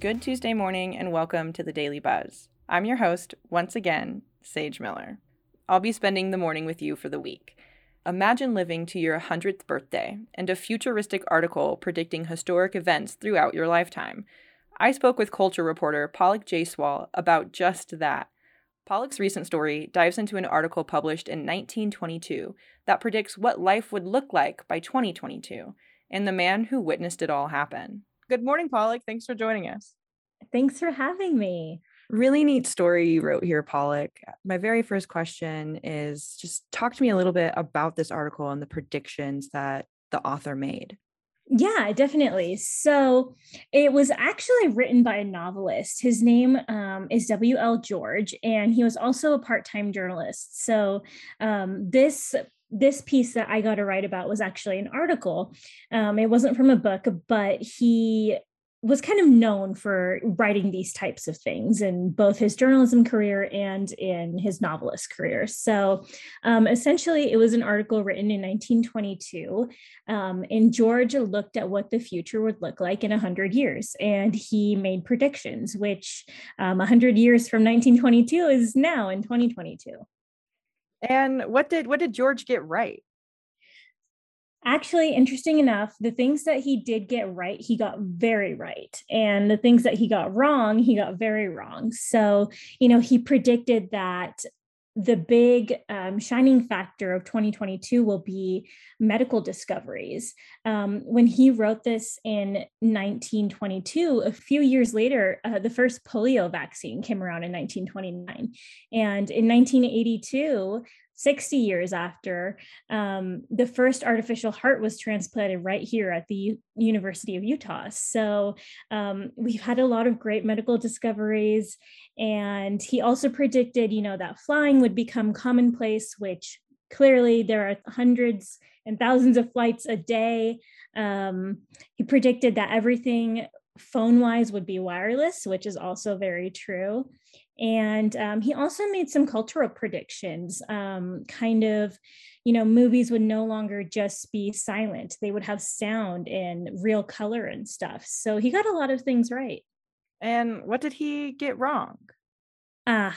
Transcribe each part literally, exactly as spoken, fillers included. Good Tuesday morning and welcome to The Daily Buzz. I'm your host, once again, Sage Miller. I'll be spending the morning with you for the week. Imagine living to your one hundredth birthday and a futuristic article predicting historic events throughout your lifetime. I spoke with culture reporter Palak Jayswal about just that. Palak's recent story dives into an article published in nineteen twenty-two that predicts what life would look like by twenty twenty-two, and the man who witnessed it all happen. Good morning, Palak. Thanks for joining us. Thanks for having me. Really neat story you wrote here, Palak. My very first question is just talk to me a little bit about this article and the predictions that the author made. Yeah, definitely. So it was actually written by a novelist. His name um, is W L George, and he was also a part-time journalist. So um, this this piece that I got to write about was actually an article. Um, it wasn't from a book, but he was kind of known for writing these types of things in both his journalism career and in his novelist career. So um, essentially, it was an article written in nineteen twenty-two, um, and George looked at what the future would look like in one hundred years, and he made predictions, which um, one hundred years from nineteen twenty-two is now in twenty twenty-two. And what did what did George get right? Actually, interesting enough, the things that he did get right, he got very right. And the things that he got wrong, he got very wrong. So, you know, he predicted that the big um, shining factor of twenty twenty-two will be medical discoveries. Um, when he wrote this in nineteen twenty-two, a few years later, uh, the first polio vaccine came around in nineteen twenty-nine. And in nineteen eighty-two, sixty years after, um, the first artificial heart was transplanted right here at the U- University of Utah. So um, we've had a lot of great medical discoveries. And he also predicted, you know, that flying would become commonplace, which clearly there are hundreds and thousands of flights a day. Um, he predicted that everything phone-wise would be wireless, which is also very true. And um, he also made some cultural predictions, um, kind of, you know, movies would no longer just be silent. They would have sound and real color and stuff. So he got a lot of things right. And what did he get wrong? Ah, uh,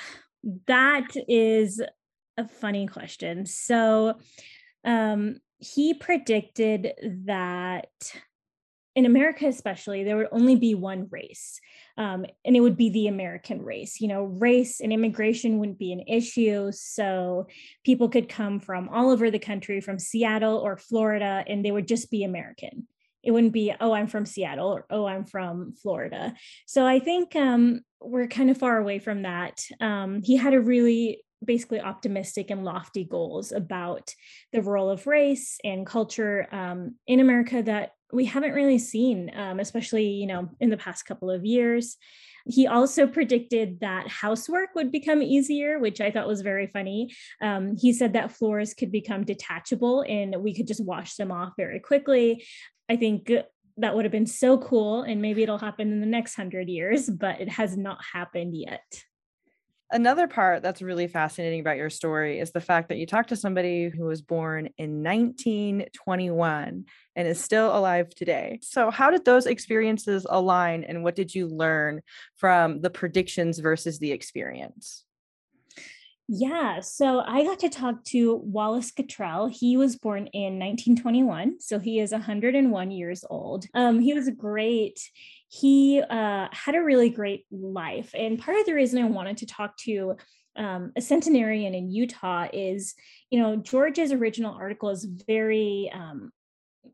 that is a funny question. So um, he predicted that in America, especially, there would only be one race, um, and it would be the American race. You know, race and immigration wouldn't be an issue. So people could come from all over the country, from Seattle or Florida, and they would just be American. It wouldn't be, oh, I'm from Seattle or, oh, I'm from Florida. So I think um, we're kind of far away from that. Um, he had a really basically optimistic and lofty goals about the role of race and culture um, in America that we haven't really seen, um, especially, you know, in the past couple of years. He also predicted that housework would become easier, which I thought was very funny. Um, he said that floors could become detachable and we could just wash them off very quickly. I think that would have been so cool, and maybe it'll happen in the next hundred years, but it has not happened yet. Another part that's really fascinating about your story is the fact that you talked to somebody who was born in nineteen twenty-one and is still alive today. So how did those experiences align, and what did you learn from the predictions versus the experience? Yeah, so I got to talk to Wallace Cottrell. He was born in nineteen twenty-one, so he is one hundred one years old. Um, he was great. He uh, had a really great life. And part of the reason I wanted to talk to um, a centenarian in Utah is, you know, George's original article is very um,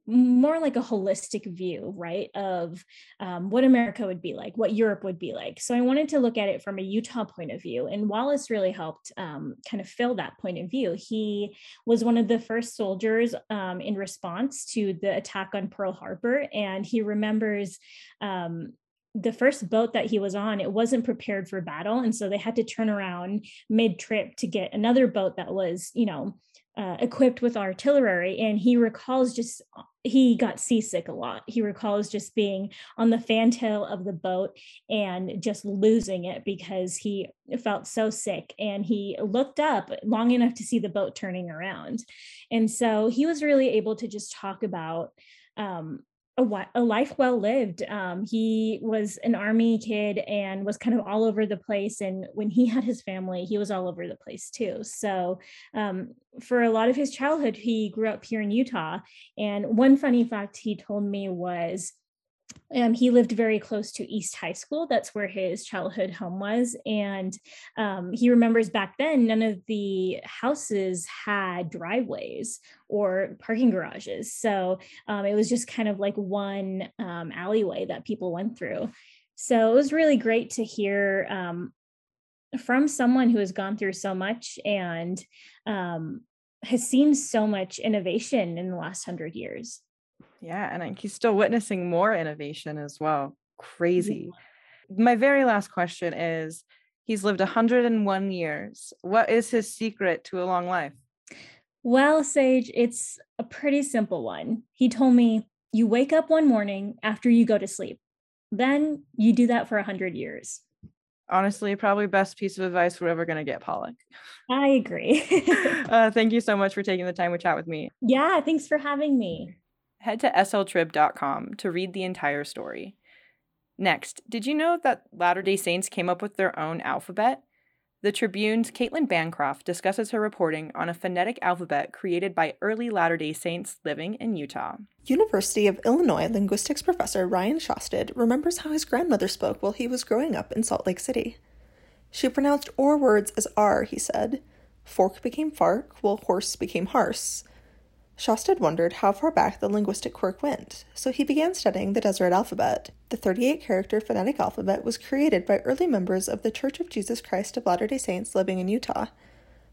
more like a holistic view, right, of um, what America would be like, what Europe would be like. So I wanted to look at it from a Utah point of view, and Wallace really helped um, kind of fill that point of view. He was one of the first soldiers um, in response to the attack on Pearl Harbor, and he remembers um, the first boat that he was on, it wasn't prepared for battle, and so they had to turn around mid-trip to get another boat that was, you know, Uh, equipped with artillery. And he recalls just, he got seasick a lot. He recalls just being on the fantail of the boat and just losing it because he felt so sick. And he looked up long enough to see the boat turning around. And so he was really able to just talk about um, a, a life well lived. Um, he was an Army kid and was kind of all over the place. And when he had his family, he was all over the place too. So um, for a lot of his childhood, he grew up here in Utah. And one funny fact he told me was, Um, he lived very close to East High School. That's where his childhood home was. And um, he remembers back then, none of the houses had driveways or parking garages. So um, it was just kind of like one um, alleyway that people went through. So it was really great to hear um, from someone who has gone through so much and um, has seen so much innovation in the last hundred years. Yeah. And I, he's still witnessing more innovation as well. Crazy. Yeah. My very last question is, he's lived one hundred one years. What is his secret to a long life? Well, Sage, it's a pretty simple one. He told me, you wake up one morning after you go to sleep. Then you do that for one hundred years. Honestly, probably best piece of advice we're ever going to get, Palak. I agree. uh, thank you so much for taking the time to chat with me. Yeah, thanks for having me. Head to S L trib dot com to read the entire story. Next, did you know that Latter-day Saints came up with their own alphabet? The Tribune's Kaitlyn Bancroft discusses her reporting on a phonetic alphabet created by early Latter-day Saints living in Utah. University of Illinois linguistics professor Ryan Shosted remembers how his grandmother spoke while he was growing up in Salt Lake City. She pronounced or words as R, he said. Fork became fark, while horse became harse. Shosted wondered how far back the linguistic quirk went, so he began studying the Deseret alphabet. The thirty-eight character phonetic alphabet was created by early members of the Church of Jesus Christ of Latter-day Saints living in Utah.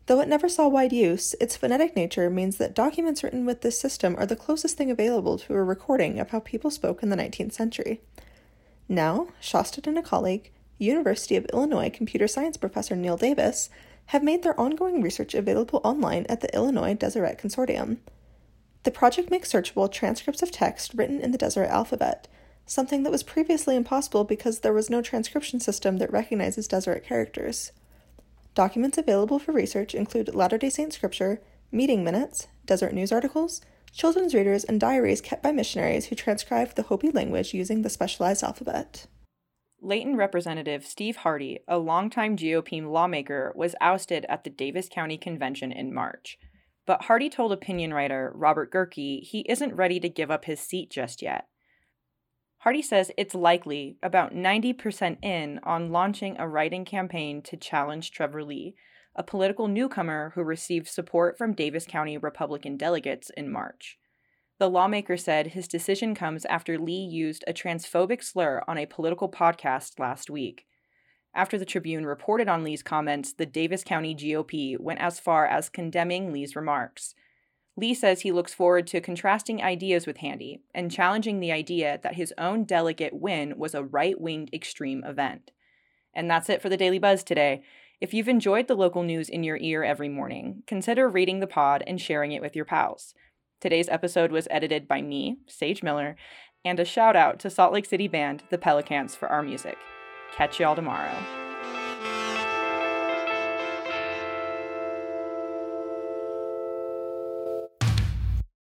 Though it never saw wide use, its phonetic nature means that documents written with this system are the closest thing available to a recording of how people spoke in the nineteenth century. Now, Shosted and a colleague, University of Illinois computer science professor Neil Davis, have made their ongoing research available online at the Illinois Deseret Consortium. The project makes searchable transcripts of text written in the Deseret alphabet, something that was previously impossible because there was no transcription system that recognizes Deseret characters. Documents available for research include Latter-day Saint scripture, meeting minutes, Deseret news articles, children's readers, and diaries kept by missionaries who transcribed the Hopi language using the specialized alphabet. Layton Representative Steve Hardy, a longtime G O P lawmaker, was ousted at the Davis County Convention in March. But Hardy told opinion writer Robert Gerke he isn't ready to give up his seat just yet. Hardy says it's likely, about ninety percent in, on launching a write-in campaign to challenge Trevor Lee, a political newcomer who received support from Davis County Republican delegates in March. The lawmaker said his decision comes after Lee used a transphobic slur on a political podcast last week. After the Tribune reported on Lee's comments, the Davis County G O P went as far as condemning Lee's remarks. Lee says he looks forward to contrasting ideas with Handy and challenging the idea that his own delegate win was a right-winged extreme event. And that's it for the Daily Buzz today. If you've enjoyed the local news in your ear every morning, consider rating the pod and sharing it with your pals. Today's episode was edited by me, Sage Miller, and a shout-out to Salt Lake City band The Pelicans for our music. Catch y'all tomorrow.